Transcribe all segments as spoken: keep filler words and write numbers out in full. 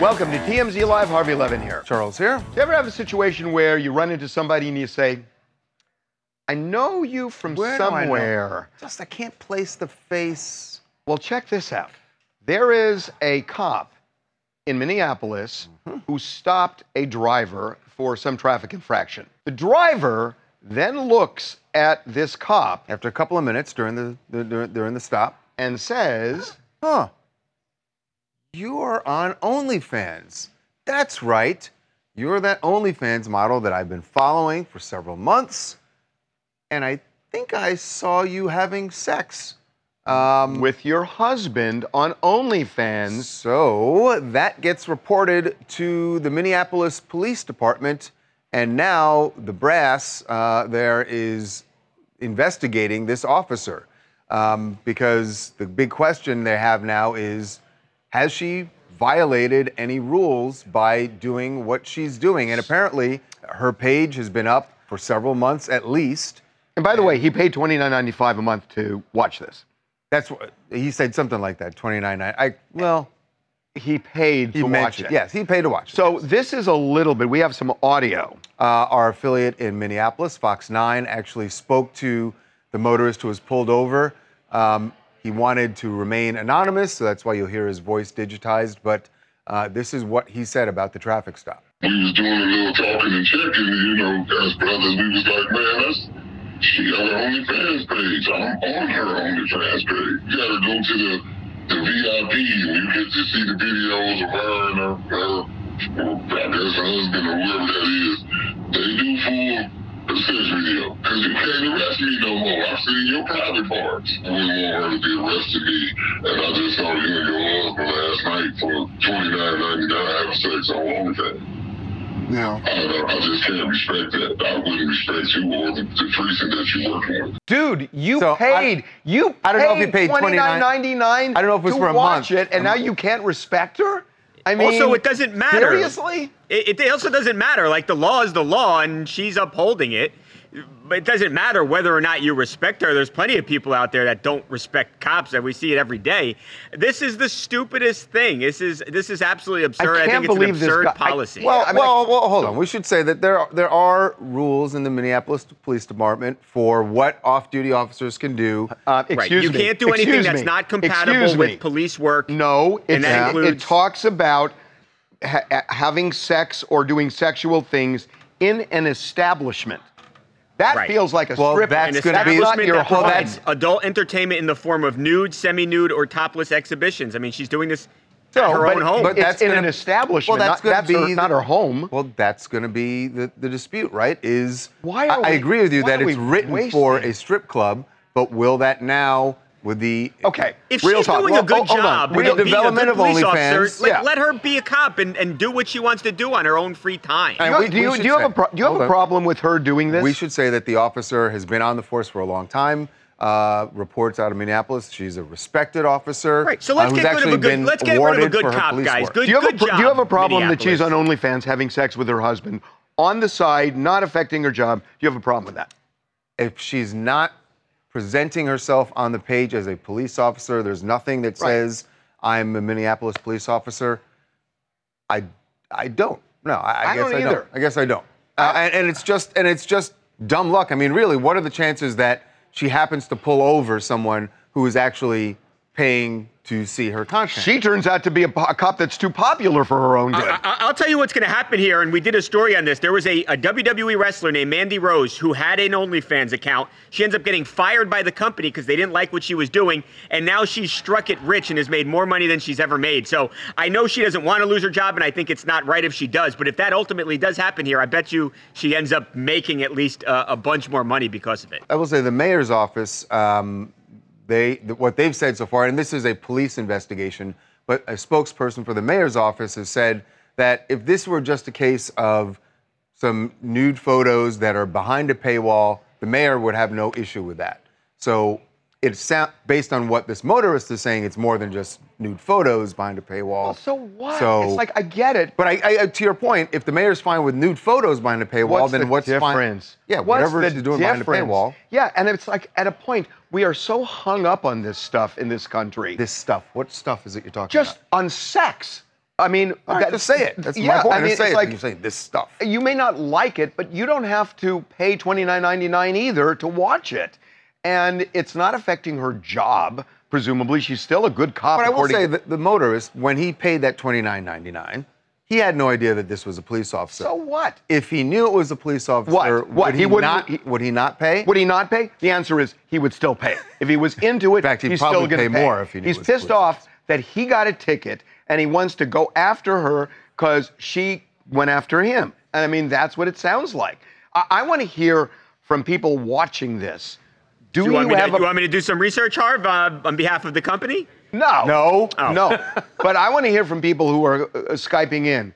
Welcome to T M Z Live. Harvey Levin here. Charles here. Do you ever have a situation where you run into somebody and you say, I know you from where somewhere. I Just I can't place the face. Well, check this out. There is a cop in Minneapolis mm-hmm. who stopped a driver for some traffic infraction. The driver then looks at this cop. After a couple of minutes during the, the, the during the stop. And says, huh. You're on OnlyFans. That's right. You're that OnlyFans model that I've been following for several months. And I think I saw you having sex. Um, With your husband on OnlyFans. So that gets reported to the Minneapolis Police Department. And now the brass uh, there is investigating this officer. Um, because the big question they have now is, has she violated any rules by doing what she's doing? And apparently, her page has been up for several months at least. And by the and way, he paid twenty-nine ninety-five a month to watch this. That's what he said, something like that. twenty-nine ninety-five. I well, he paid he to watch it. Yes, he paid to watch it. So this is a little bit. We have some audio. Uh, our affiliate in Minneapolis, Fox nine, actually spoke to the motorist who was pulled over. Um, He wanted to remain anonymous, so that's why you'll hear his voice digitized, but uh, this is what he said about the traffic stop. We was doing a little talking and checking, you know, as brothers. We was like, man, that's, she got her OnlyFans page. I'm on her OnlyFans page. You gotta go to the, the V I P, and you get to see the videos of her and her, her or I guess her husband or whoever that is. They do full accessory deal, because you can't arrest me no more. I've seen your private parts. I wouldn't want her to be arrested me, and I just saw you and your husband last night for twenty-nine ninety-nine having sex on OnlyFans. Yeah. I, I just can't respect that. I wouldn't respect you or the, the person that you're working with. Dude, you so paid. I, you I don't know if you paid twenty-nine ninety-nine. I don't know if it was for a month. It, and now you can't respect her. I mean, also, it doesn't matter. Seriously? It, it also doesn't matter. Like, the law is the law, and she's upholding it. But it doesn't matter whether or not you respect her. There's plenty of people out there that don't respect cops, and we see it every day. This is the stupidest thing. This is this is absolutely absurd. I, I think it's an absurd policy. I, well, yeah, I mean, well, well, hold on. We should say that there are, there are rules in the Minneapolis Police Department for what off-duty officers can do. Uh, excuse right. You me. You can't do anything excuse that's me. not compatible excuse with me. police work. No, it, and that includes, it talks about ha- having sex or doing sexual things in an establishment. That right. feels like a well, strip. That's going to be not your whole. That's adult entertainment in the form of nude, semi-nude, or topless exhibitions. I mean, she's doing this so, at her but, own home. But that's it's in gonna, an establishment. Well, that's going to be her, the, not her home. Well, that's going to be the, the dispute, right? Is why are I, we, I agree with you that it's written wasting? for a strip club, but will that now? With the okay, if real she's talk. doing well, a good oh, job, with the development of OnlyFans, yeah. let, let her be a cop and, and do what she wants to do on her own free time. And we, do you, do you have a pro- do you have a problem with her doing this? We should say that the officer has been on the force for a long time. Uh, reports out of Minneapolis, she's a respected officer. Right. So let's uh, get rid of a good. Let's get rid of a good cop, guys. Good, do you have good a, job. Do you have a problem that she's on OnlyFans having sex with her husband on the side, not affecting her job? Do you have a problem with that? If she's not presenting herself on the page as a police officer. There's nothing that says, right. I'm a Minneapolis police officer. I I don't. No, I, I, I guess don't I either. don't. I guess I don't. I, uh, and, and it's just and it's just dumb luck. I mean, really, what are the chances that she happens to pull over someone who is actually paying to see her content. She turns out to be a, a cop that's too popular for her own good. I, I, I'll tell you what's going to happen here, and we did a story on this. There was a, a W W E wrestler named Mandy Rose who had an OnlyFans account. She ends up getting fired by the company because they didn't like what she was doing, and now she's struck it rich and has made more money than she's ever made. So I know she doesn't want to lose her job, and I think it's not right if she does, but if that ultimately does happen here, I bet you she ends up making at least uh, a bunch more money because of it. I will say the mayor's office, um, They, what they've said so far, and this is a police investigation, but a spokesperson for the mayor's office has said that if this were just a case of some nude photos that are behind a paywall, the mayor would have no issue with that. So it's based on what this motorist is saying, it's more than just nude photos behind a paywall. Well, so what? So, it's like, I get it. But I, I, to your point, if the mayor's fine with nude photos behind a paywall, what's then the what's difference? Fine? Yeah, what's whatever the doing difference? Behind a paywall. Yeah, and it's like, at a point, we are so hung up on this stuff in this country. This stuff. What stuff is it you're talking Just about? Just on sex. I mean, all right, just say it. That's yeah, my point. I mean, just say it's it. Like, you say this stuff. You may not like it, but you don't have to pay twenty-nine ninety-nine either to watch it. And it's not affecting her job. Presumably, she's still a good cop. But I will say that the motorist, when he paid that twenty-nine ninety-nine, he had no idea that this was a police officer. So what? If he knew it was a police officer, what? What? Would, he he not, he, would he not pay? Would he not pay? The answer is he would still pay. If he was into it, in fact, he'd he's probably still pay, pay more if he knew He's it was pissed off officer. That he got a ticket and he wants to go after her because she went after him. And I mean, that's what it sounds like. I, I want to hear from people watching this. Do, do you, want you, have to, a, you want me to do some research, Harv, uh, on behalf of the company? No, no, oh. no. But I want to hear from people who are uh, Skyping in.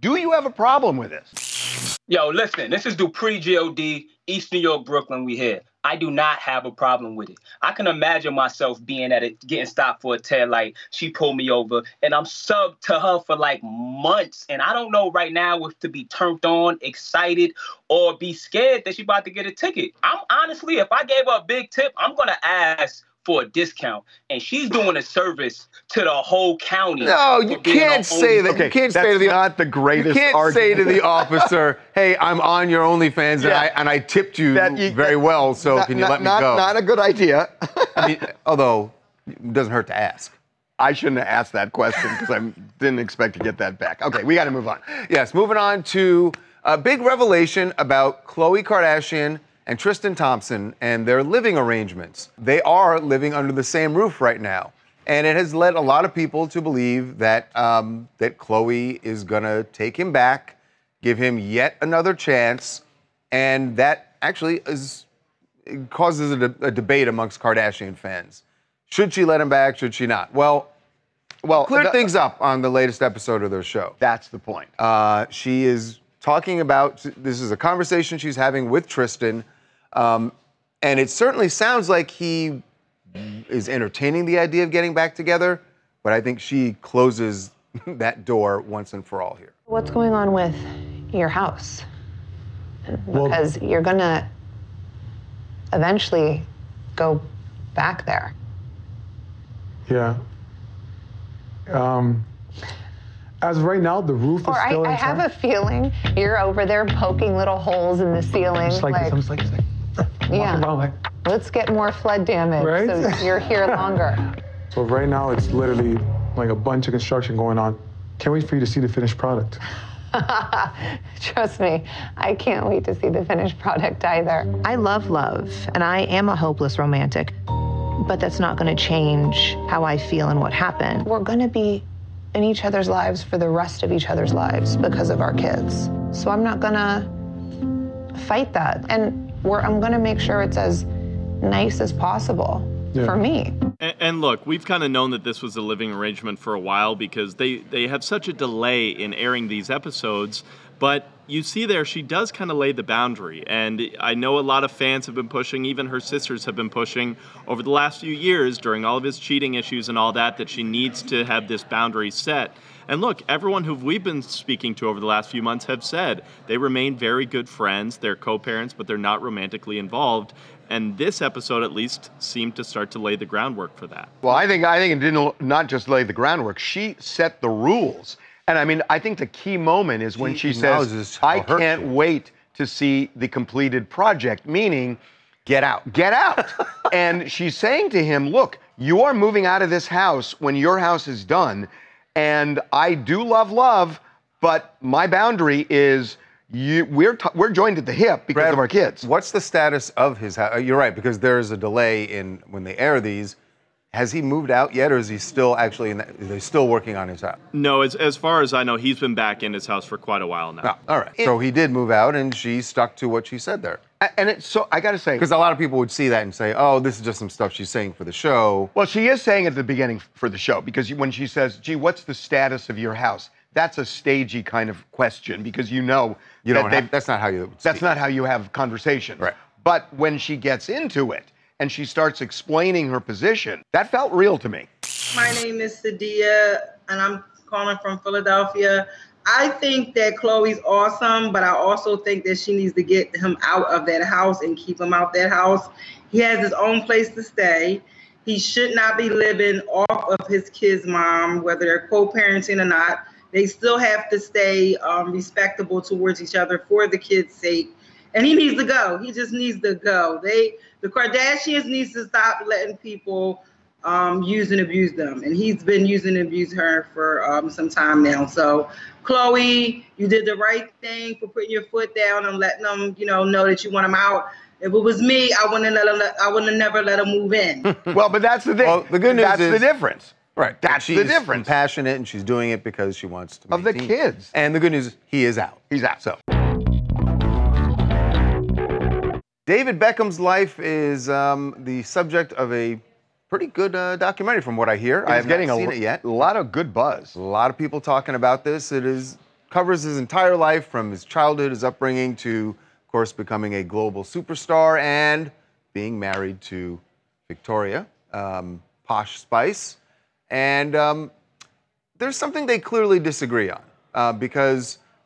Do you have a problem with this? Yo, listen, this is Dupree G O D, East New York, Brooklyn, we here. I do not have a problem with it. I can imagine myself being at it, getting stopped for a taillight. She pulled me over, and I'm subbed to her for like months. And I don't know right now if to be turned on, excited, or be scared that she about to get a ticket. I'm honestly, if I gave her a big tip, I'm going to ask for a discount, and she's doing a service to the whole county. No, you can't say that. Okay, you can't that's say to the not the greatest. You can't argument. Say to the officer, "Hey, I'm on your OnlyFans, yeah. and I and I tipped you, you very well, so not, can you not, let me not, go?" Not a good idea. I mean, although it doesn't hurt to ask. I shouldn't have asked that question because I didn't expect to get that back. Okay, we got to move on. Yes, moving on to a big revelation about Khloe Kardashian and Tristan Thompson and their living arrangements. They are living under the same roof right now. And it has led a lot of people to believe that um, that Khloe is gonna take him back, give him yet another chance, and that actually is it causes a, de- a debate amongst Kardashian fans. Should she let him back, should she not? Well, well cleared the, things up on the latest episode of their show. That's the point. Uh, she is talking about, this is a conversation she's having with Tristan, Um, and it certainly sounds like he is entertaining the idea of getting back together, but I think she closes that door once and for all here. What's going on with your house? Because well, you're gonna eventually go back there. Yeah. Um, as of right now, the roof or is still I, I have a feeling you're over there poking little holes in the ceiling. It's like, like, it's like, it's like yeah, let's get more flood damage, right? So you're here longer. So right now, it's literally like a bunch of construction going on. Can't wait for you to see the finished product. Trust me, I can't wait to see the finished product either. I love love, and I am a hopeless romantic, but that's not going to change how I feel and what happened. We're going to be in each other's lives for the rest of each other's lives because of our kids. So I'm not going to fight that. And Where I'm going to make sure it's as nice as possible yeah. for me. And, and look, we've kind of known that this was a living arrangement for a while because they, they have such a delay in airing these episodes. But you see there, she does kind of lay the boundary. And I know a lot of fans have been pushing, even her sisters have been pushing over the last few years during all of his cheating issues and all that, that she needs to have this boundary set. And look, everyone who we've been speaking to over the last few months have said they remain very good friends. They're co-parents, but they're not romantically involved. And this episode, at least, seemed to start to lay the groundwork for that. Well, I think I think it didn't not just lay the groundwork. She set the rules. And I mean, I think the key moment is when she, she says, "I can't wait to see the completed project," meaning, get out, get out. And she's saying to him, "Look, You are moving out of this house when your house is done. And I do love love, but my boundary is you, we're t- we're joined at the hip because Brad, of our kids. What's the status of his house? You're right, because there is a delay in when they air these. Has he moved out yet, or is he still actually in the, they're still working on his house? No, as as far as I know, he's been back in his house for quite a while now. Oh, all right. It, so he did move out, and she stuck to what she said there. And it's so, I got to say... Because a lot of people would see that and say, oh, this is just some stuff she's saying for the show. Well, she is saying at the beginning for the show, because when she says, gee, what's the status of your house? That's a stagey kind of question, because you know... You that don't have, that's not how you... That's speak. Not how you have conversation. Right. But when she gets into it, and she starts explaining her position, that felt real to me. My name is Sadia, and I'm calling from Philadelphia. I think that Khloe's awesome, but I also think that she needs to get him out of that house and keep him out that house. He has his own place to stay. He should not be living off of his kid's mom, whether they're co-parenting or not. They still have to stay um, respectable towards each other for the kids' sake. And he needs to go. He just needs to go. They, the Kardashians needs to stop letting people Um, use and abuse them. And he's been using and abusing her for um, some time now. So, Khloe, you did the right thing for putting your foot down and letting them, you know, know that you want them out. If it was me, I wouldn't have, let him, I wouldn't have never let them move in. Well, but that's the thing. Well, the good news that's is... That's the difference. Right. That's the difference. She's passionate, and she's doing it because she wants to maintain. Of the kids. And the good news is he is out. He's out. So... David Beckham's life is um, the subject of a... Pretty good uh, documentary from what I hear. I haven't seen l- it yet. A lot of good buzz. A lot of people talking about this. It is covers his entire life, from his childhood, his upbringing, to, of course, becoming a global superstar and being married to Victoria, um, Posh Spice. And um, there's something they clearly disagree on, uh, because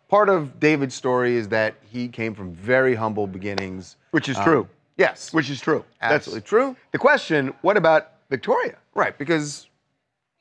part of David's story is that he came from very humble beginnings. Which is um, true. Yes. Which is true. Absolutely That's true. The question, what about Victoria? Right, because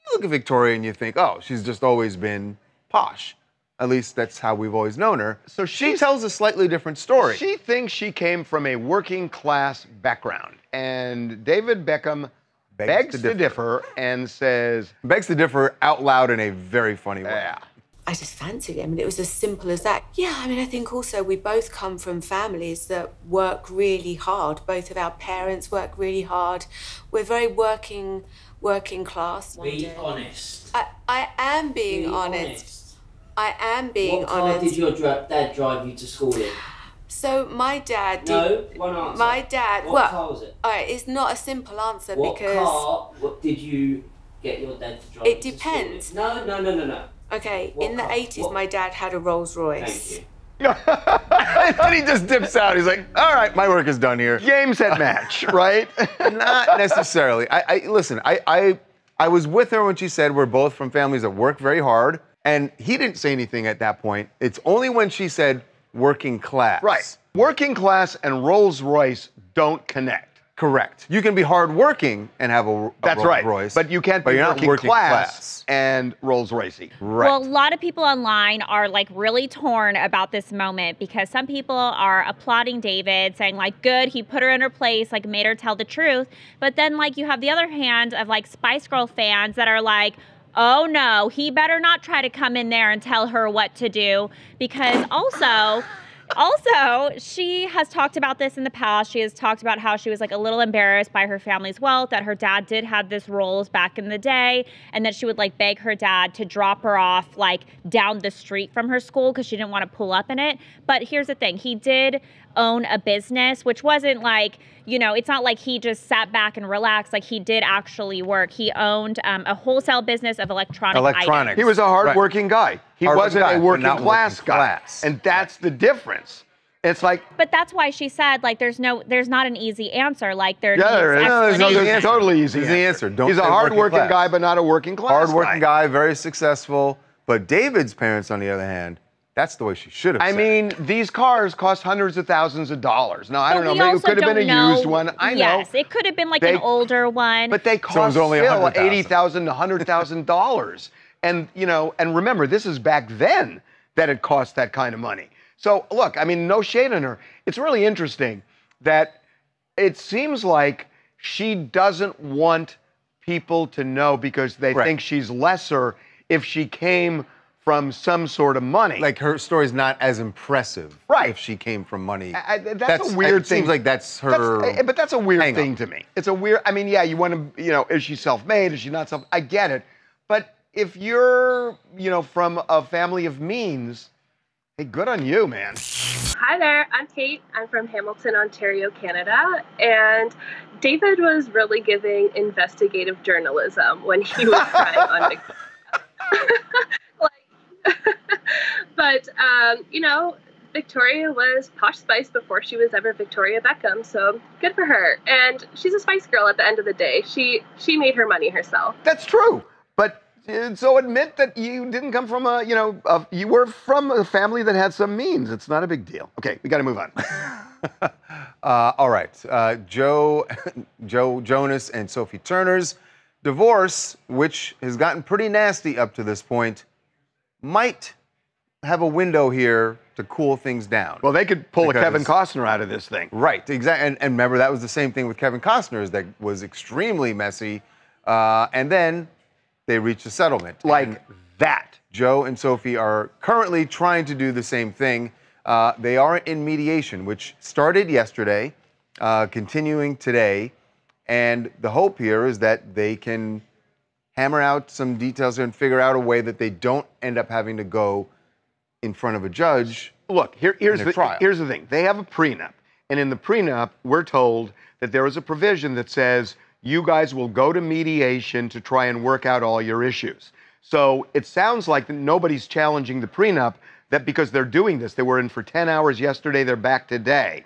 you look at Victoria and you think, oh, she's just always been posh. At least that's how we've always known her. So she tells a slightly different story. She thinks she came from a working class background. And David Beckham begs, begs to, differ. to differ and says... Begs to differ out loud in a very funny way. Yeah. I just fancied him, and it was as simple as that. Yeah, I mean, I think also we both come from families that work really hard. Both of our parents work really hard. We're very working, working class. Be honest. I, I am being Be honest. honest. I am being honest. What car honest. did your dra- dad drive you to school in? So my dad... No, did, one answer. My dad... What well, car was it? All right, it's not a simple answer what because... What car what did you get your dad to drive it you depends. to school in? It depends. No, no, no, no, no. Okay, what in the car? eighties, what? My dad had a Rolls-Royce. And then he just dips out. He's like, all right, my work is done here. Game, set, match, right? Not necessarily. I, I Listen, I, I I was with her when she said we're both from families that work very hard, and he didn't say anything at that point. It's only when she said working class. Right. Working class and Rolls-Royce don't connect. Correct. You can be hardworking and have a, a Rolls right. Royce. But you can't but be you're working, not working class, class and Rolls-Royce-y. Right. Well, a lot of people online are like really torn about this moment because some people are applauding David, saying like, good, he put her in her place, like made her tell the truth. But then like you have the other hand of like Spice Girl fans that are like, oh no, he better not try to come in there and tell her what to do because also... Also, she has talked about this in the past. She has talked about how she was like a little embarrassed by her family's wealth, that her dad did have this Rolls back in the day, and that she would like beg her dad to drop her off like down the street from her school because she didn't want to pull up in it. But here's the thing. He did own a business, which wasn't like, you know, it's not like he just sat back and relaxed. Like he did actually work. He owned um, a wholesale business of electronic Electronics. items. He was a hardworking right. guy. He hard wasn't guy, a working class working guy. Class. And that's the difference. It's like, but that's why she said, like, there's no, there's not an easy answer. Like, there yeah, there is. No, there's no easy answer. Totally easy. There's answer. Don't He's a hardworking guy, but not a working class. Hardworking guy. guy, very successful. But David's parents, on the other hand, that's the way she should have. I said. mean, these cars cost hundreds of thousands of dollars. Now, I don't know. Maybe it could have been a used one. I know. Yes, it could have been like they, an older one. But they cost so only still eighty thousand to hundred thousand dollars. And you know, and remember, this is back then that it cost that kind of money. So look, I mean, no shade on her. It's really interesting that it seems like she doesn't want people to know because they right. think she's lesser if she came from some sort of money. Like, her story's not as impressive right. if she came from money. I, I, that's, that's a weird it thing. It seems like that's her... That's, but that's a weird thing up. to me. It's a weird... I mean, yeah, you want to... You know, is she self-made? Is she not self... I get it. But if you're, you know, from a family of means, hey, good on you, man. Hi there, I'm Kate. I'm from Hamilton, Ontario, Canada. And David was really giving investigative journalism when he was crying on Victoria. But, um, you know, Victoria was Posh Spice before she was ever Victoria Beckham, so good for her. And she's a Spice Girl at the end of the day. She she made her money herself. That's true. But uh, so admit that you didn't come from a, you know, a, you were from a family that had some means. It's not a big deal. Okay, we got to move on. uh, all right. Uh, Joe, Joe Jonas and Sophie Turner's divorce, which has gotten pretty nasty up to this point, might have a window here to cool things down. Well, they could pull a Kevin Costner out of this thing. Right, exactly. And, and remember, that was the same thing with Kevin Costner's that was extremely messy. Uh, and then they reached a settlement. Like and that. Joe and Sophie are currently trying to do the same thing. Uh, they are in mediation, which started yesterday, uh, continuing today. And the hope here is that they can hammer out some details and figure out a way that they don't end up having to go in front of a judge. Look, here, here's, the, here's the thing. They have a prenup. And in the prenup, we're told that there is a provision that says you guys will go to mediation to try and work out all your issues. So it sounds like nobody's challenging the prenup, that because they're doing this, they were in for ten hours yesterday, they're back today.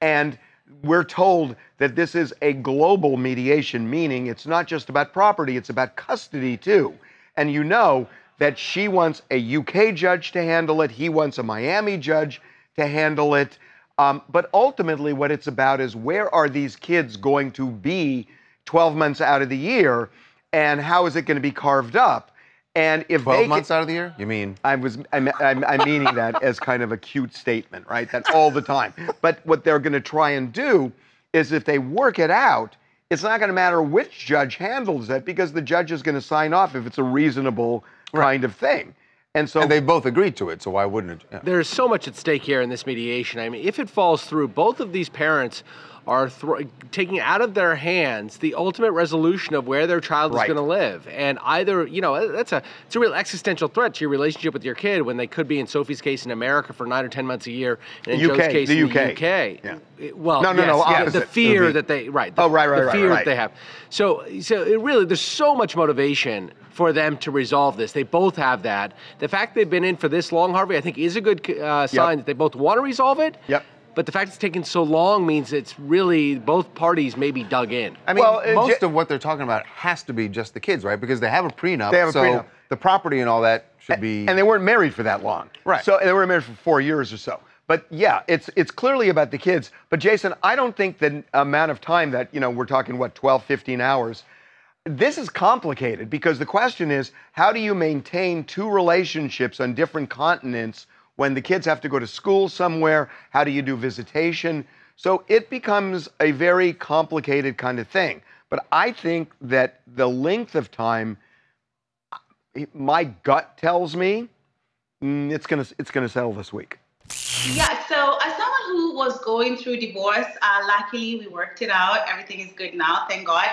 And we're told that this is a global mediation, meaning it's not just about property, it's about custody too. And you know that she wants a U K judge to handle it, he wants a Miami judge to handle it. Um, but ultimately what it's about is, where are these kids going to be twelve months out of the year, and how is it going to be carved up? And if twelve they months can, out of the year? You mean? I was, I'm, I'm, I'm meaning that as kind of a cute statement, right? That all the time. But what they're going to try and do is, if they work it out, it's not going to matter which judge handles it, because the judge is going to sign off if it's a reasonable right. kind of thing. And so, and they both agreed to it, so why wouldn't it? Yeah. There's so much at stake here in this mediation. I mean, if it falls through, both of these parents are th- taking out of their hands the ultimate resolution of where their child right. is going to live. And either, you know, that's a it's a real existential threat to your relationship with your kid, when they could be, in Sophie's case, in America for nine or ten months a year, and in U K, Joe's case, the in the U K. U K. Yeah. It, well, no, no, yes, no, yeah, the fear be... that they right. The, oh, right, right, the right, fear right. that they have. So, so it really, there's so much motivation for them to resolve this. They both have that. The fact they've been in for this long, Harvey, I think is a good uh, sign yep. that they both want to resolve it. Yep. But the fact it's taken so long means it's really, both parties may be dug in. I mean, well, most j- of what they're talking about has to be just the kids, right? Because they have a prenup, they have a so prenup. The property and all that should and, be... And they weren't married for that long. Right. So they were married for four years or so. But yeah, it's it's clearly about the kids. But Jason, I don't think the amount of time that, you know, we're talking, what, twelve, fifteen hours, this is complicated, because the question is, how do you maintain two relationships on different continents when the kids have to go to school somewhere? How do you do visitation? So it becomes a very complicated kind of thing. But I think that the length of time, my gut tells me mm, it's gonna it's gonna settle this week. Yeah, so as someone who was going through divorce, uh, luckily we worked it out. Everything is good now, thank God.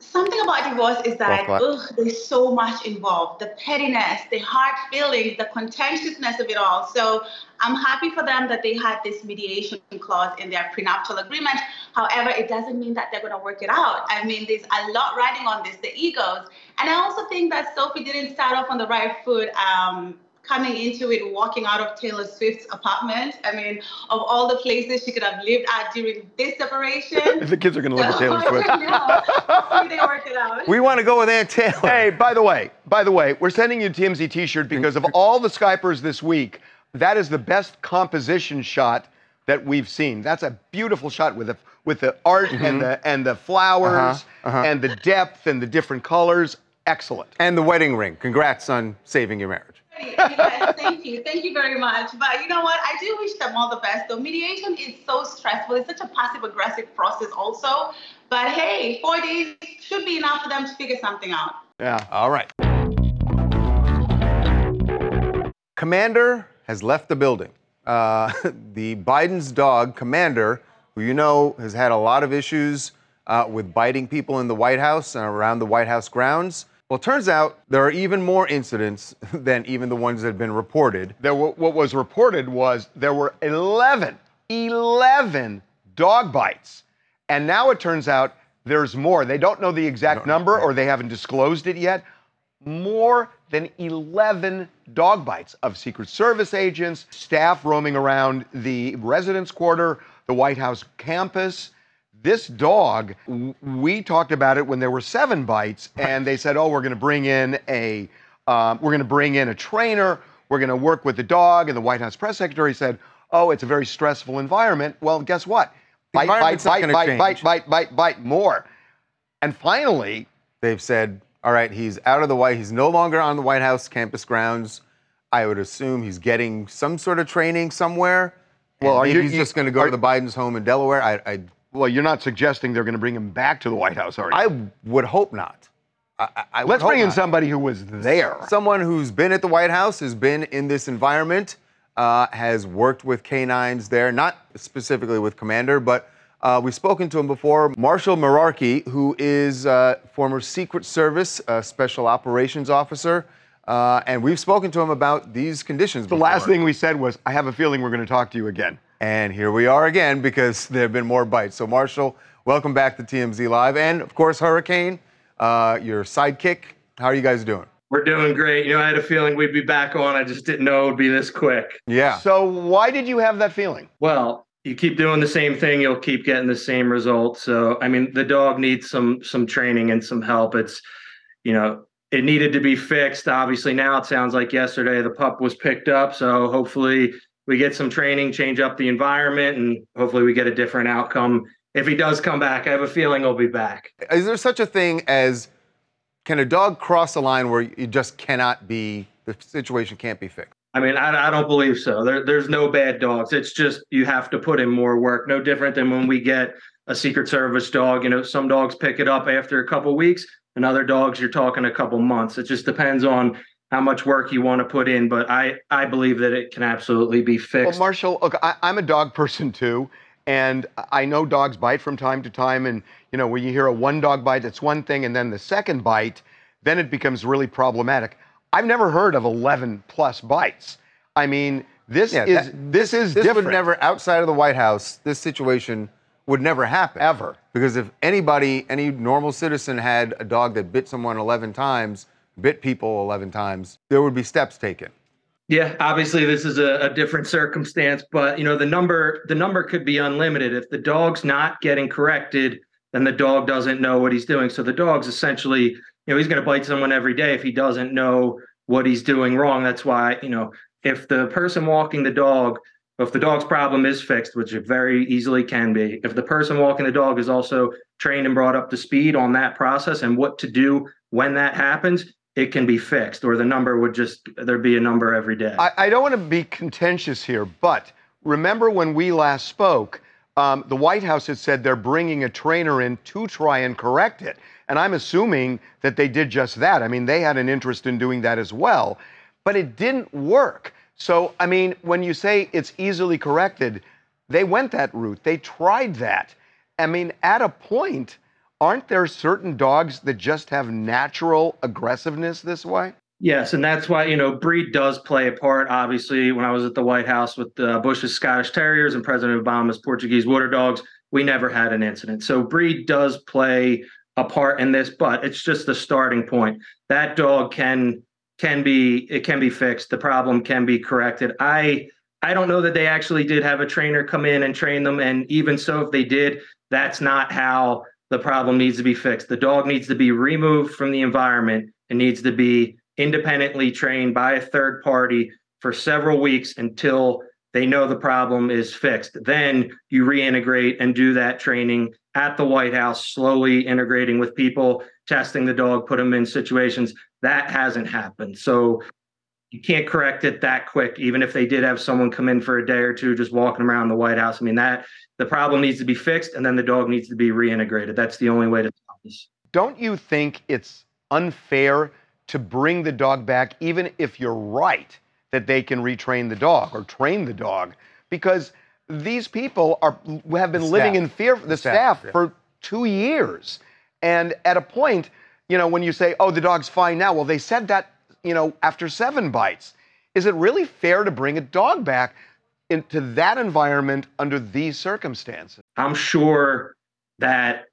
Something about divorce is that ugh, there's so much involved. The pettiness, the hard feelings, the contentiousness of it all. So I'm happy for them that they had this mediation clause in their prenuptial agreement. However, it doesn't mean that they're going to work it out. I mean, there's a lot riding on this, the egos. And I also think that Sophie didn't start off on the right foot. Um, coming into it, walking out of Taylor Swift's apartment. I mean, of all the places she could have lived at during this separation. The kids are gonna live with Taylor Swift. No. They work it out. We wanna go with Aunt Taylor. Hey, by the way, by the way, we're sending you a T M Z t-shirt, because of all the Skypers this week, that is the best composition shot that we've seen. That's a beautiful shot with the with the art mm-hmm. and the and the flowers uh-huh. Uh-huh. and the depth and the different colors. Excellent. And the wedding ring. Congrats on saving your marriage. Yes, thank you. Thank you very much. But you know what? I do wish them all the best, though. Mediation is so stressful. It's such a passive-aggressive process also. But hey, four days should be enough for them to figure something out. Yeah. All right. Commander has left the building. Uh, the Biden's dog, Commander, who you know has had a lot of issues uh, with biting people in the White House and around the White House grounds. Well, it turns out there are even more incidents than even the ones that have been reported. There were, what was reported was there were eleven, eleven dog bites. And now it turns out there's more. They don't know the exact no, number no. or they haven't disclosed it yet. More than eleven dog bites of Secret Service agents, staff roaming around the residence quarter, the White House campus. This dog, we talked about it when there were seven bites, and they said, "Oh, we're going to bring in a, um, we're going to bring in a trainer. We're going to work with the dog." And the White House press secretary said, "Oh, it's a very stressful environment." Well, guess what? Bite, bite, bite, bite, bite, bite, bite, bite, more. And finally, they've said, "All right, he's out of the White. He's no longer on the White House campus grounds. I would assume he's getting some sort of training somewhere." Well, are you, he's you, just going to go are, to the Biden's home in Delaware. I. I Well, you're not suggesting they're going to bring him back to the White House, are you? I would hope not. I, I Let's bring in not. somebody who was there. Someone who's been at the White House, has been in this environment, uh, has worked with canines there, not specifically with Commander, but uh, we've spoken to him before. Marshal Mirarki, who is uh, former Secret Service uh, Special Operations Officer, uh, and we've spoken to him about these conditions before. The last thing we said was, "I have a feeling we're going to talk to you again." And here we are again because there have been more bites. So, Marshal, welcome back to T M Z Live. And, of course, Hurricane, uh, your sidekick. How are you guys doing? We're doing great. You know, I had a feeling we'd be back on. I just didn't know it would be this quick. Yeah. So why did you have that feeling? Well, you keep doing the same thing, you'll keep getting the same result. So, I mean, the dog needs some some training and some help. It's, you know, it needed to be fixed. Obviously, now it sounds like yesterday the pup was picked up. So hopefully we get some training, change up the environment, and hopefully we get a different outcome. If he does come back, I have a feeling he'll be back. Is there such a thing as, can a dog cross a line where you just cannot be, the situation can't be fixed? I mean, I, I don't believe so. There, there's no bad dogs. It's just you have to put in more work. No different than when we get a Secret Service dog. You know, some dogs pick it up after a couple weeks, and other dogs you're talking a couple months. It just depends on how much work you want to put in, but I, I believe that it can absolutely be fixed. Well, Marshal, look, I, I'm a dog person too, and I know dogs bite from time to time, and you know, when you hear a one dog bite, that's one thing, and then the second bite, then it becomes really problematic. I've never heard of eleven plus bites. I mean, this yeah, is that, this is this different. Would never, outside of the White House, this situation would never happen. Ever. Because if anybody, any normal citizen had a dog that bit someone eleven times, bit people eleven times, there would be steps taken. Yeah, obviously this is a, a different circumstance, but you know, the number the number could be unlimited. If the dog's not getting corrected, then the dog doesn't know what he's doing. So the dog's essentially, you know, he's going to bite someone every day if he doesn't know what he's doing wrong. That's why, you know, if the person walking the dog, if the dog's problem is fixed, which it very easily can be, if the person walking the dog is also trained and brought up to speed on that process and what to do when that happens, it can be fixed, or the number would just, there'd be a number every day. I, I don't want to be contentious here, but remember when we last spoke, um, the White House had said they're bringing a trainer in to try and correct it. And I'm assuming that they did just that. I mean, they had an interest in doing that as well, but it didn't work. So, I mean, when you say it's easily corrected, they went that route. They tried that. I mean, at a point, aren't there certain dogs that just have natural aggressiveness this way? Yes, and that's why, you know, breed does play a part. Obviously, when I was at the White House with uh, Bush's Scottish Terriers and President Obama's Portuguese Water Dogs, we never had an incident. So breed does play a part in this, but it's just the starting point. That dog can can be, it can be fixed. The problem can be corrected. I I don't know that they actually did have a trainer come in and train them. And even so, if they did, that's not how the problem needs to be fixed. The dog needs to be removed from the environment. It needs to be independently trained by a third party for several weeks until they know the problem is fixed. Then you reintegrate and do that training at the White House, slowly integrating with people, testing the dog, put them in situations. That hasn't happened. So you can't correct it that quick, even if they did have someone come in for a day or two just walking around the White House. I mean, that the problem needs to be fixed, and then the dog needs to be reintegrated. That's the only way to stop this. Don't you think it's unfair to bring the dog back, even if you're right that they can retrain the dog or train the dog? Because these people are have been living in fear, the staff, for two years. And at a point, you know, when you say, oh, the dog's fine now, well, they said that, you know, after seven bites. Is it really fair to bring a dog back into that environment under these circumstances? I'm sure that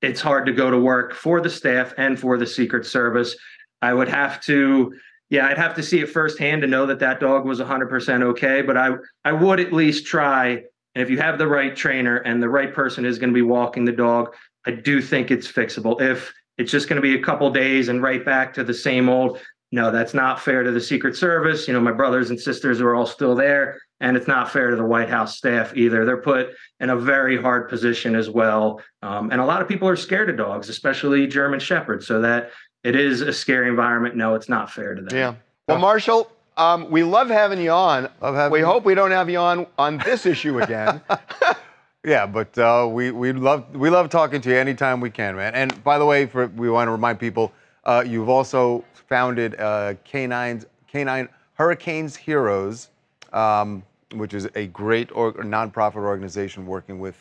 it's hard to go to work for the staff and for the Secret Service. I would have to, yeah, I'd have to see it firsthand to know that that dog was one hundred percent okay, but I, I would at least try. And if you have the right trainer and the right person is going to be walking the dog, I do think it's fixable. If it's just going to be a couple days and right back to the same old, no, that's not fair to the Secret Service. You know, my brothers and sisters are all still there, and it's not fair to the White House staff either. They're put in a very hard position as well. Um, and a lot of people are scared of dogs, especially German Shepherds. So that it is a scary environment. No, it's not fair to them. Yeah. Well, Marshal, um, we love having you on. Love having we you. Hope we don't have you on on this issue again. Yeah, but uh, we we love we love talking to you anytime we can, man. And by the way, for we want to remind people, uh, you've also founded uh, Canines Canine Hurricanes Heroes, um, which is a great or, nonprofit organization working with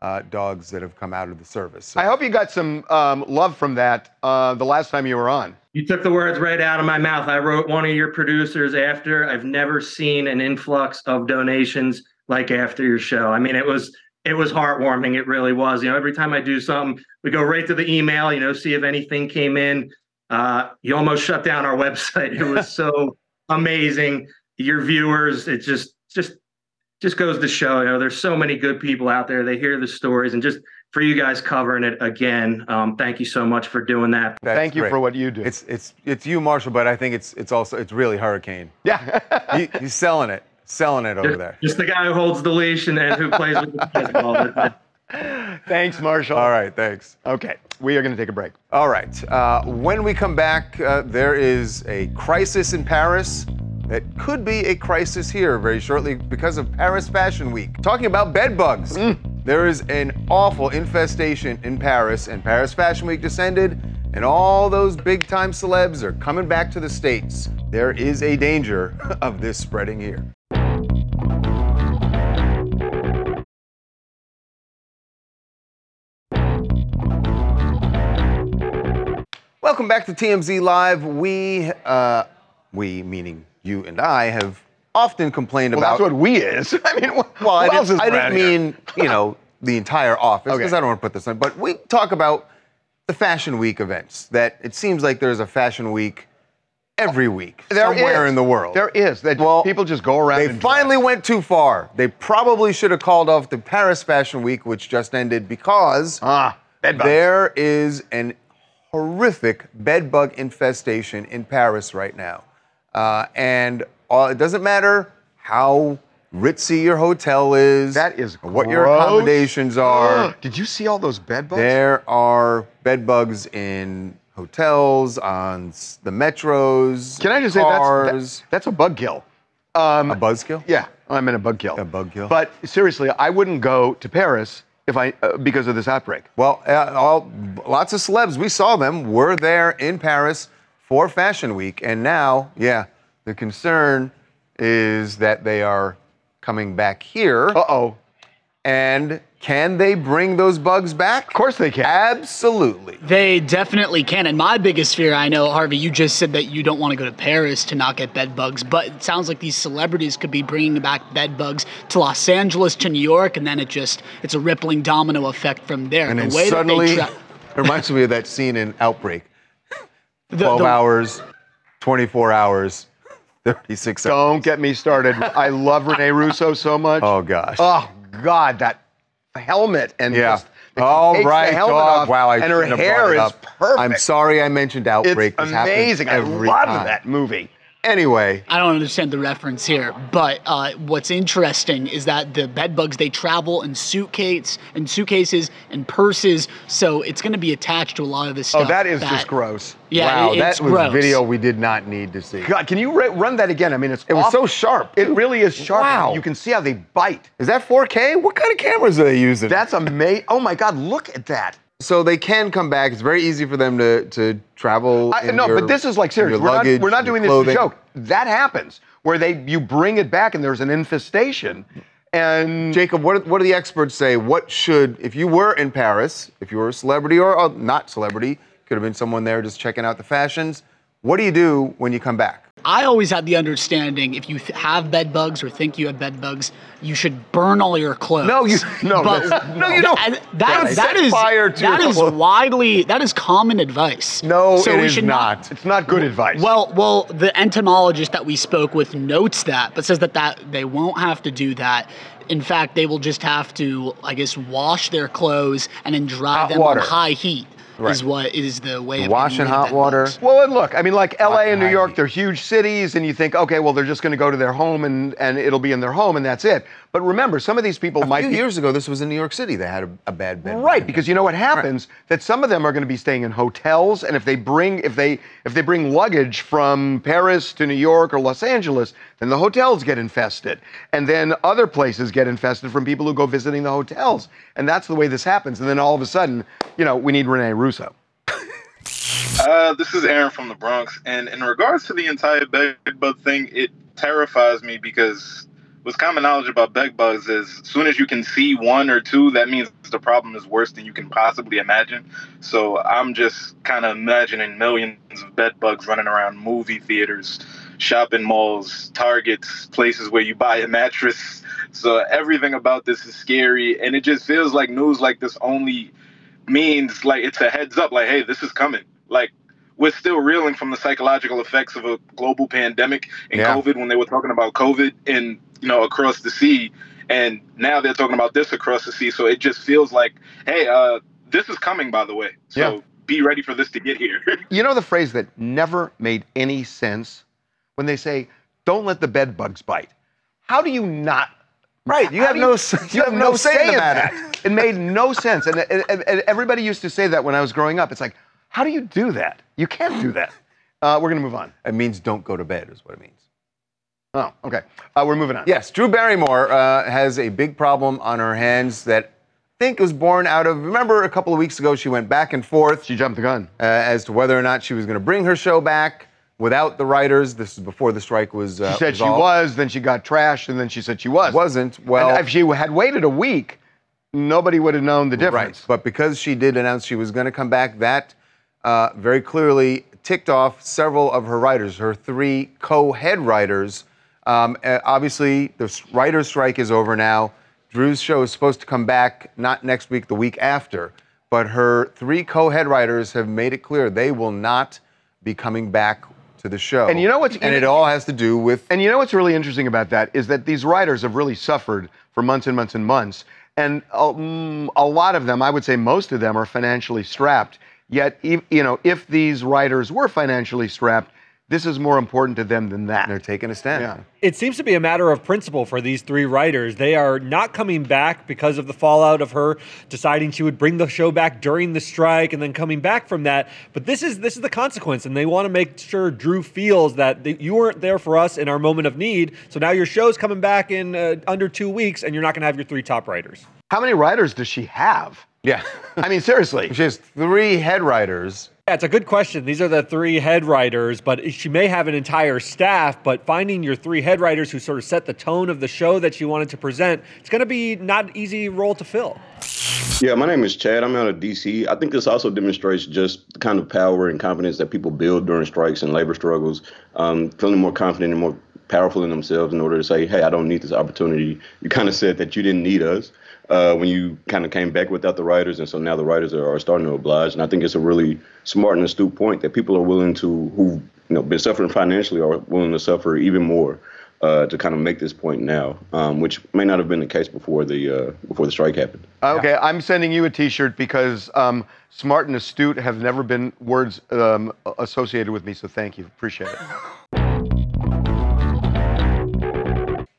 uh, dogs that have come out of the service. So I hope you got some um, love from that uh, the last time you were on. You took the words right out of my mouth. I wrote one of your producers after. I've never seen an influx of donations like after your show. I mean, it was. It was heartwarming. It really was. You know, every time I do something, we go right to the email, you know, see if anything came in. Uh, you almost shut down our website. It was so amazing. Your viewers, it just, just, just goes to show, you know, there's so many good people out there. They hear the stories, and just for you guys covering it again. Um, thank you so much for doing that. That's thank you great. For what you do. It's, it's, it's you, Marshal, but I think it's, it's also, it's really Hurricane. Yeah. he, he's selling it. Selling it over there. Just the guy who holds the leash and, and who plays with the basketball. Thanks, Marshal. All right, thanks. Okay, we are going to take a break. All right, uh, when we come back, uh, there is a crisis in Paris that could be a crisis here very shortly because of Paris Fashion Week. Talking about bed bugs, mm. there is an awful infestation in Paris, and Paris Fashion Week descended, and all those big-time celebs are coming back to the States. There is a danger of this spreading here. Welcome back to T M Z Live. We, uh, we meaning you and I, have often complained well, about. That's what we is. I mean, what, well, I didn't, I didn't mean you know the entire office because okay. I don't want to put this on. But we talk about the Fashion Week events. That it seems like there's a Fashion Week every week there somewhere is. In the world. There is. That well, people just go around. They and finally drive. Went too far. They probably should have called off the Paris Fashion Week, which just ended, because ah, there is an horrific bedbug infestation in Paris right now. Uh, and all, it doesn't matter how ritzy your hotel is. That is gross. What your accommodations are. Did you see all those bedbugs? There are bedbugs in hotels, on the metros, Can I just cars. Say that's, that, that's a bug kill. Um, a buzz kill? Yeah, I meant a bug kill. A bug kill. But seriously, I wouldn't go to Paris If I uh, because of this outbreak. Well, uh, all, lots of celebs, we saw them, were there in Paris for Fashion Week. And now, yeah, the concern is that they are coming back here. Uh-oh. And can they bring those bugs back? Of course they can. Absolutely. They definitely can. And my biggest fear, I know, Harvey, you just said that you don't want to go to Paris to not get bed bugs, but it sounds like these celebrities could be bringing back bed bugs to Los Angeles, to New York, and then it just, it's a rippling domino effect from there. And the then way suddenly, tra- it reminds me of that scene in Outbreak. The, twelve the, hours, twenty-four hours, thirty-six hours. Don't get me started. I love Rene Russo so much. Oh, gosh. Oh, God, that helmet and yeah. just all right, the helmet off, wow, I and her hair is perfect. I'm sorry I mentioned Outbreak. It's amazing. I love time. That movie. Anyway. I don't understand the reference here, but uh, what's interesting is that the bed bugs, they travel in suitcase, in suitcases and purses, so it's going to be attached to a lot of this stuff. Oh, that is that, just gross. Yeah, wow, it, that was gross. Video we did not need to see. God, can you re- run that again? I mean, it's it was so sharp. It really is sharp. Wow. You can see how they bite. Is that four K? What kind of cameras are they using? That's amazing. Oh, my God, look at that. So they can come back. It's very easy for them to, to travel. I, in no, your, but this is like serious. We're, luggage, not, we're not doing this as a joke. That happens where they you bring it back and there's an infestation. And Jacob, what what do the experts say? What should, if you were in Paris, if you were a celebrity or a, not celebrity, could have been someone there just checking out the fashions. What do you do when you come back? I always had the understanding if you th- have bed bugs or think you have bed bugs, you should burn all your clothes. No, you no, but, no, no, you don't. That, that, is, that, is, fire to that is widely, that is common advice. No, so it we is should not. not. It's not good well, advice. Well, well, the entomologist that we spoke with notes that, but says that, that they won't have to do that. In fact, they will just have to, I guess, wash their clothes and then dry hot them water. on high heat. Right. Is what is the way of wash in hot water. Works. Well, and look, I mean, like L A and New York, they're huge cities, and you think, okay, well, they're just going to go to their home, and, and it'll be in their home, and that's it. But remember, some of these people a might. A few be, years ago, this was in New York City. They had a, a bad bed. Right, because you know what happens? Right. That some of them are going to be staying in hotels, and if they bring if they if they bring luggage from Paris to New York or Los Angeles, then the hotels get infested, and then other places get infested from people who go visiting the hotels, and that's the way this happens. And then all of a sudden, you know, we need Rene Russo. Russo. uh, this is Aaron from the Bronx, and in regards to the entire bed bug thing, it terrifies me because what's common knowledge about bed bugs is as soon as you can see one or two, that means the problem is worse than you can possibly imagine. So I'm just kind of imagining millions of bed bugs running around movie theaters, shopping malls, Targets, places where you buy a mattress. So everything about this is scary, and it just feels like news like this only means like it's a heads up, like, hey, this is coming. Like, we're still reeling from the psychological effects of a global pandemic and yeah. COVID when they were talking about COVID and, you know, across the sea. And now they're talking about this across the sea. So it just feels like, hey, uh, this is coming, by the way. So yeah. be ready for this to get here. You know the phrase that never made any sense when they say, don't let the bed bugs bite. How do you not? Right, you have, you, no, you, you have no say, say in that. It made no sense. And, and, and everybody used to say that when I was growing up. It's like, how do you do that? You can't do that. Uh, we're going to move on. It means don't go to bed is what it means. Oh, okay. Uh, we're moving on. Yes, Drew Barrymore uh, has a big problem on her hands that I think was born out of, remember a couple of weeks ago she went back and forth. She jumped the gun. Uh, as to whether or not she was going to bring her show back. Without the writers, this is before the strike was uh, She said resolved. She was, then she got trashed, and then she said she wasn't. Wasn't, well... And if she had waited a week, nobody would have known the difference. Right, but because she did announce she was going to come back, that uh, very clearly ticked off several of her writers, her three co-head writers. Um, obviously, the writer's strike is over now. Drew's show is supposed to come back, not next week, the week after. But her three co-head writers have made it clear they will not be coming back to the show. And you know what's and it all has to do with And you know what's really interesting about that is that these writers have really suffered for months and months and months, and um, a lot of them, I would say most of them, are financially strapped. Yet, if, you know, if these writers were financially strapped, this is more important to them than that. They're taking a stand. Yeah. It seems to be a matter of principle for these three writers. They are not coming back because of the fallout of her deciding she would bring the show back during the strike and then coming back from that. But this is this is the consequence, and they want to make sure Drew feels that the, you weren't there for us in our moment of need, so now your show's coming back in uh, under two weeks, and you're not going to have your three top writers. How many writers does she have? Yeah. I mean, seriously. She has three head writers. Yeah, it's a good question. These are the three head writers, but she may have an entire staff, but finding your three head writers who sort of set the tone of the show that she wanted to present, it's going to be not an easy role to fill. Yeah, my name is Chad. I'm out of D C. I think this also demonstrates just the kind of power and confidence that people build during strikes and labor struggles, um, feeling more confident and more powerful in themselves in order to say, hey, I don't need this opportunity. You kind of said that you didn't need us. Uh, when you kind of came back without the writers, and so now the writers are, are starting to oblige. And I think it's a really smart and astute point that people are willing to, who've you know, been suffering financially, are willing to suffer even more uh, to kind of make this point now, um, which may not have been the case before the uh, before the strike happened. Okay, I'm sending you a T-shirt because um, smart and astute have never been words um, associated with me, so thank you. Appreciate it.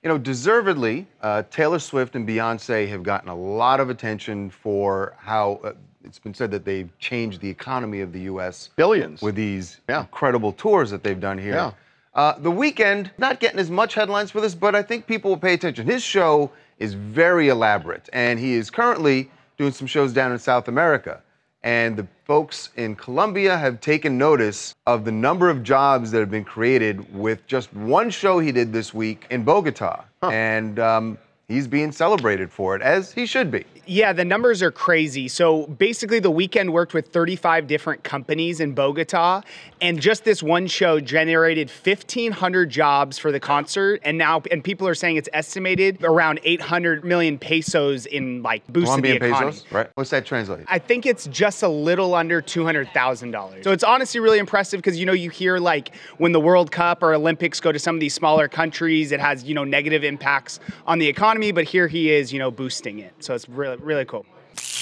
You know, deservedly, uh, Taylor Swift and Beyonce have gotten a lot of attention for how uh, it's been said that they've changed the economy of the U S Billions. With these yeah. incredible tours that they've done here. Yeah. Uh, The Weeknd, not getting as much headlines for this, but I think people will pay attention. His show is very elaborate, and he is currently doing some shows down in South America. And the folks in Colombia have taken notice of the number of jobs that have been created with just one show he did this week in Bogota. Huh. And um, he's being celebrated for it, as he should be. Yeah, the numbers are crazy. So basically, The Weeknd worked with thirty-five different companies in Bogota, and just this one show generated fifteen hundred jobs for the concert. And now, and people are saying it's estimated around eight hundred million pesos in like boosting Colombian the economy. Pesos, right? What's that translate? I think it's just a little under two hundred thousand dollars. So it's honestly really impressive because, you know, you hear like when the World Cup or Olympics go to some of these smaller countries, it has, you know, negative impacts on the economy. But here he is, you know, boosting it. So it's really, really cool.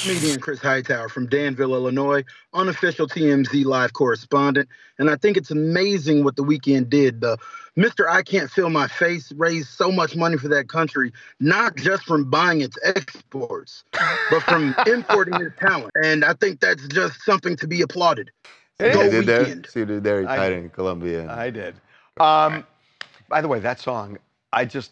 Comedian Chris Hightower from Danville, Illinois, unofficial T M Z Live correspondent. And I think it's amazing what The Weeknd did. The Mister I Can't Feel My Face raised so much money for that country, not just from buying its exports, but from importing its talent. And I think that's just something to be applauded. Hey, Go did Weeknd. See, did there I, in Colombia. I did. Um, by the way, that song, I just...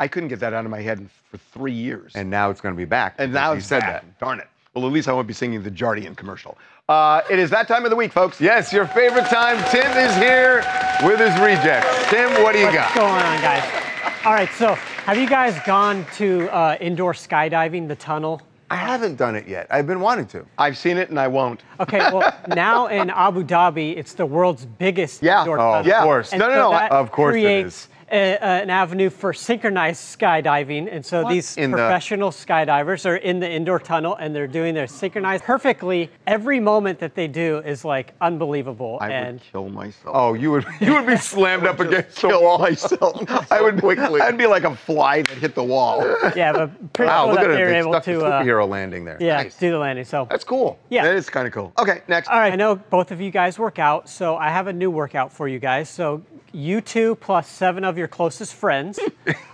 I couldn't get that out of my head for three years. And now it's going to be back. And now you said back. that. Darn it. Well, at least I won't be singing the Jardian commercial. Uh, it is that time of the week, folks. Yes, your favorite time. Tim is here with his rejects. Tim, what do you What's got? What's going on, guys? All right, so have you guys gone to uh, indoor skydiving, the tunnel? I haven't done it yet. I've been wanting to. I've seen it and I won't. Okay, well, now in Abu Dhabi, it's the world's biggest yeah. indoor oh, tunnel. Yeah, of course. And no, no, so no. That of course it is. A, uh, an avenue for synchronized skydiving. And so what? these in professional the... skydivers are in the indoor tunnel and they're doing their synchronized perfectly. Every moment that they do is like unbelievable. I and... would kill myself. Oh, you would you would be slammed up against kill all myself. I would quickly. I'd be like a fly that hit the wall. Yeah, but pretty wow, cool look that at they were able stuck to. Uh, superhero landing there. Yeah, nice. do the landing. So that's cool. Yeah. That is kind of cool. Okay, next. All right, I know both of you guys work out, so I have a new workout for you guys. So you two plus seven of your closest friends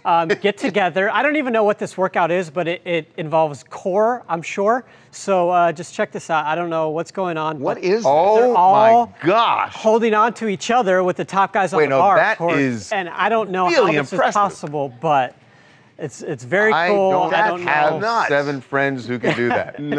um, get together. I don't even know what this workout is, but it, it involves core, I'm sure. So uh, just check this out. I don't know what's going on. What is this? Oh all my gosh! Holding on to each other with the top guys on Wait, the no, bar. That is and I don't know really how this impressive. is possible, but it's it's very I cool. Don't I don't have know. seven friends who can do that. no,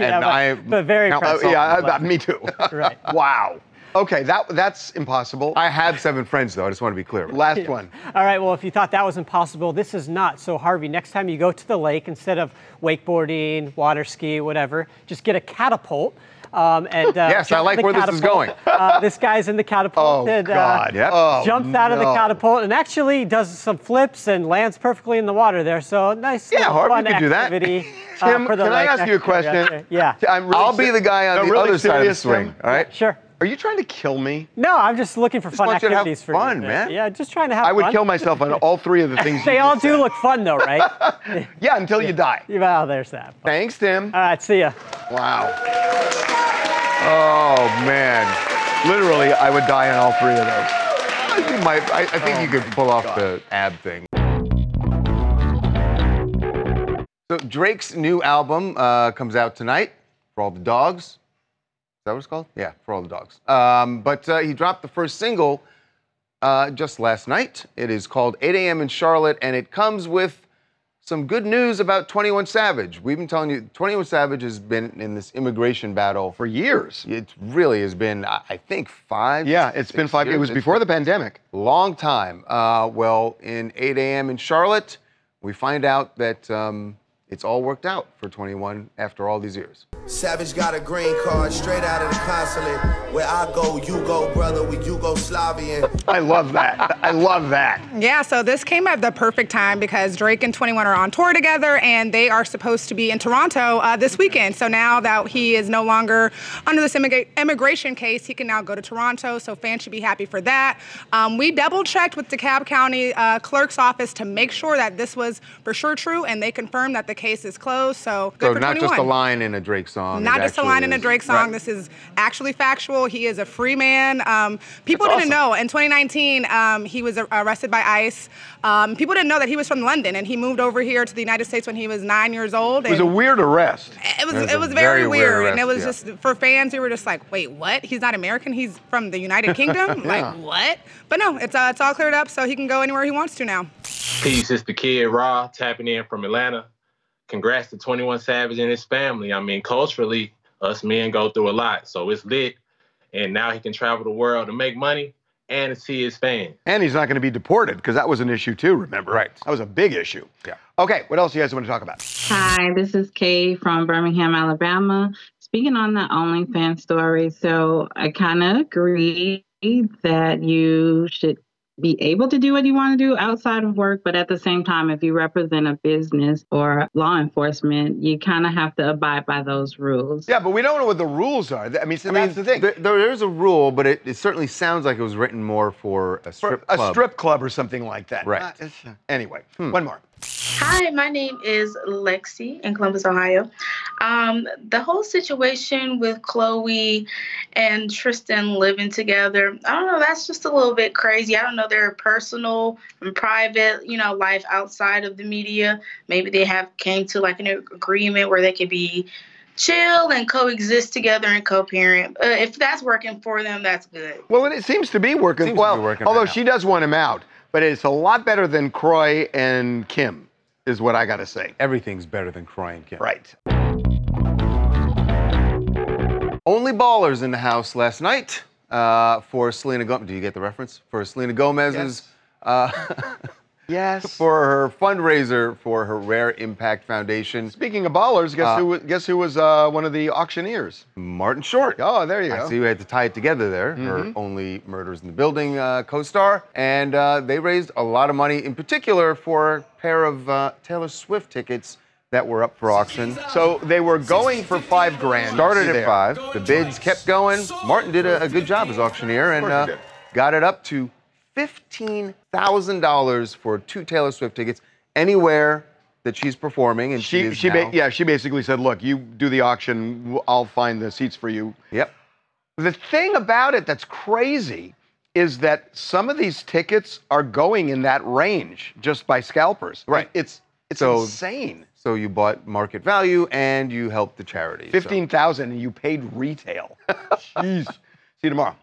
yeah, and but, I. But very now, impressive. Yeah, but, me too. Right. Wow. Okay, that that's impossible. I have seven friends, though. I just want to be clear. Last yeah. one. All right, well, if you thought that was impossible, this is not. So, Harvey, next time you go to the lake, instead of wakeboarding, water ski, whatever, just get a catapult. Um, and, uh, yes, I like where catapult. this is going. Uh, this guy's in the catapult. Oh, and, uh, God, yep. oh, jumps out no. of the catapult and actually does some flips and lands perfectly in the water there. So nice, yeah, Harvey, fun you can activity. Do that. Tim, uh, for the can lake I ask you a question? Yeah. I'm really I'll ser- be the guy on no, the really other side of the swing, all right? Yeah, sure. Are you trying to kill me? No, I'm just looking for just fun activities for you. Fun, man. Yeah, just trying to have fun. I would fun. kill myself on all three of the things. They you all do said. look fun, though, right? yeah, until yeah. you die. Well, there's that. Fun. Thanks, Tim. All right, see ya. Wow. Oh man, literally, I would die on all three of those. I think, my, I, I think oh, you could pull off God. the ab thing. So Drake's new album uh, comes out tonight for all the dogs. Is that what it's called? Yeah, for all the dogs. Um, but uh, he dropped the first single uh, just last night. It is called eight a.m. in Charlotte, and it comes with some good news about twenty-one Savage. We've been telling you, twenty-one Savage has been in this immigration battle for years. It really has been, I think, five. Yeah, it's been five years. It was before the pandemic. Long time. Uh, well, in eight a.m. in Charlotte, we find out that... Um, It's all worked out for twenty-one after all these years. Savage got a green card straight out of the consulate. Where I go, you go, brother. We Yugoslavian. I love that. I love that. Yeah, so this came at the perfect time because Drake and twenty-one are on tour together and they are supposed to be in Toronto uh, this weekend. So now that he is no longer under this immig- immigration case, he can now go to Toronto. So fans should be happy for that. Um, we double-checked with DeKalb County uh, Clerk's Office to make sure that this was for sure true, and they confirmed that the case is closed, so good so for not twenty-one. Just a line in a Drake song. song. Not just a line in a Drake song. Right. This is actually factual. He is a free man. Um, people That's didn't awesome. know. In twenty nineteen, um, he was arrested by ICE. Um, people didn't know that he was from London, and he moved over here to the United States when he was nine years old. It was a weird arrest. It was. It was, it was very, very weird, weird arrest, and it was yeah. just for fans. We were just like, wait, what? He's not American. He's from the United Kingdom. yeah. Like what? But no, it's uh, it's all cleared up, so he can go anywhere he wants to now. Peace, it's the Kid Ra tapping in from Atlanta. Congrats to twenty-one Savage and his family. I mean, culturally, us men go through a lot, so it's lit. And now he can travel the world to make money and to see his fans. And he's not going to be deported, because that was an issue too, remember? Right. That was a big issue. Yeah. Okay, what else do you guys want to talk about? Hi, this is Kay from Birmingham, Alabama. Speaking on the OnlyFans story, so I kind of agree that you should be able to do what you want to do outside of work. But at the same time, if you represent a business or law enforcement, you kind of have to abide by those rules. Yeah, but we don't know what the rules are. I mean, so I that's mean, the thing. There, there is a rule, but it, it certainly sounds like it was written more for a strip for a club. A strip club or something like that. Right. Uh, anyway, hmm. one more. Hi, my name is Lexi in Columbus, Ohio. Um, the whole situation with Khloe and Tristan living together, I don't know, that's just a little bit crazy. I don't know their personal and private, you know, life outside of the media. Maybe they have came to like an agreement where they could be chill and coexist together and co-parent. Uh, if that's working for them, that's good. Well, it seems to be working. Seems well, be working although right she does want him out. But it's a lot better than Khloe and Kim, is what I got to say. Everything's better than Khloe and Kim. Right. Only ballers in the house last night uh, for Selena Gomez. Do you get the reference? For Selena Gomez's. Yes. Uh, yes. For her fundraiser for her Rare Impact Foundation. Speaking of ballers, guess uh, who? Guess who was uh, one of the auctioneers? Martin Short. Oh, there you I go. I see you had to tie it together there. Mm-hmm. Her Only Murders in the Building uh, co-star, and uh, they raised a lot of money, in particular for a pair of uh, Taylor Swift tickets that were up for auction. So they were going for five grand. Started at five. The bids kept going. Martin did a, a good job as auctioneer and uh, got it up to fifteen thousand dollars for two Taylor Swift tickets anywhere that she's performing, and she, she is she now. Ba- yeah, she basically said, look, you do the auction, I'll find the seats for you. Yep. The thing about it that's crazy is that some of these tickets are going in that range just by scalpers. Right. It's it's so, insane. So you bought market value and you helped the charity. fifteen thousand dollars so. And you paid retail. Jeez. See you tomorrow.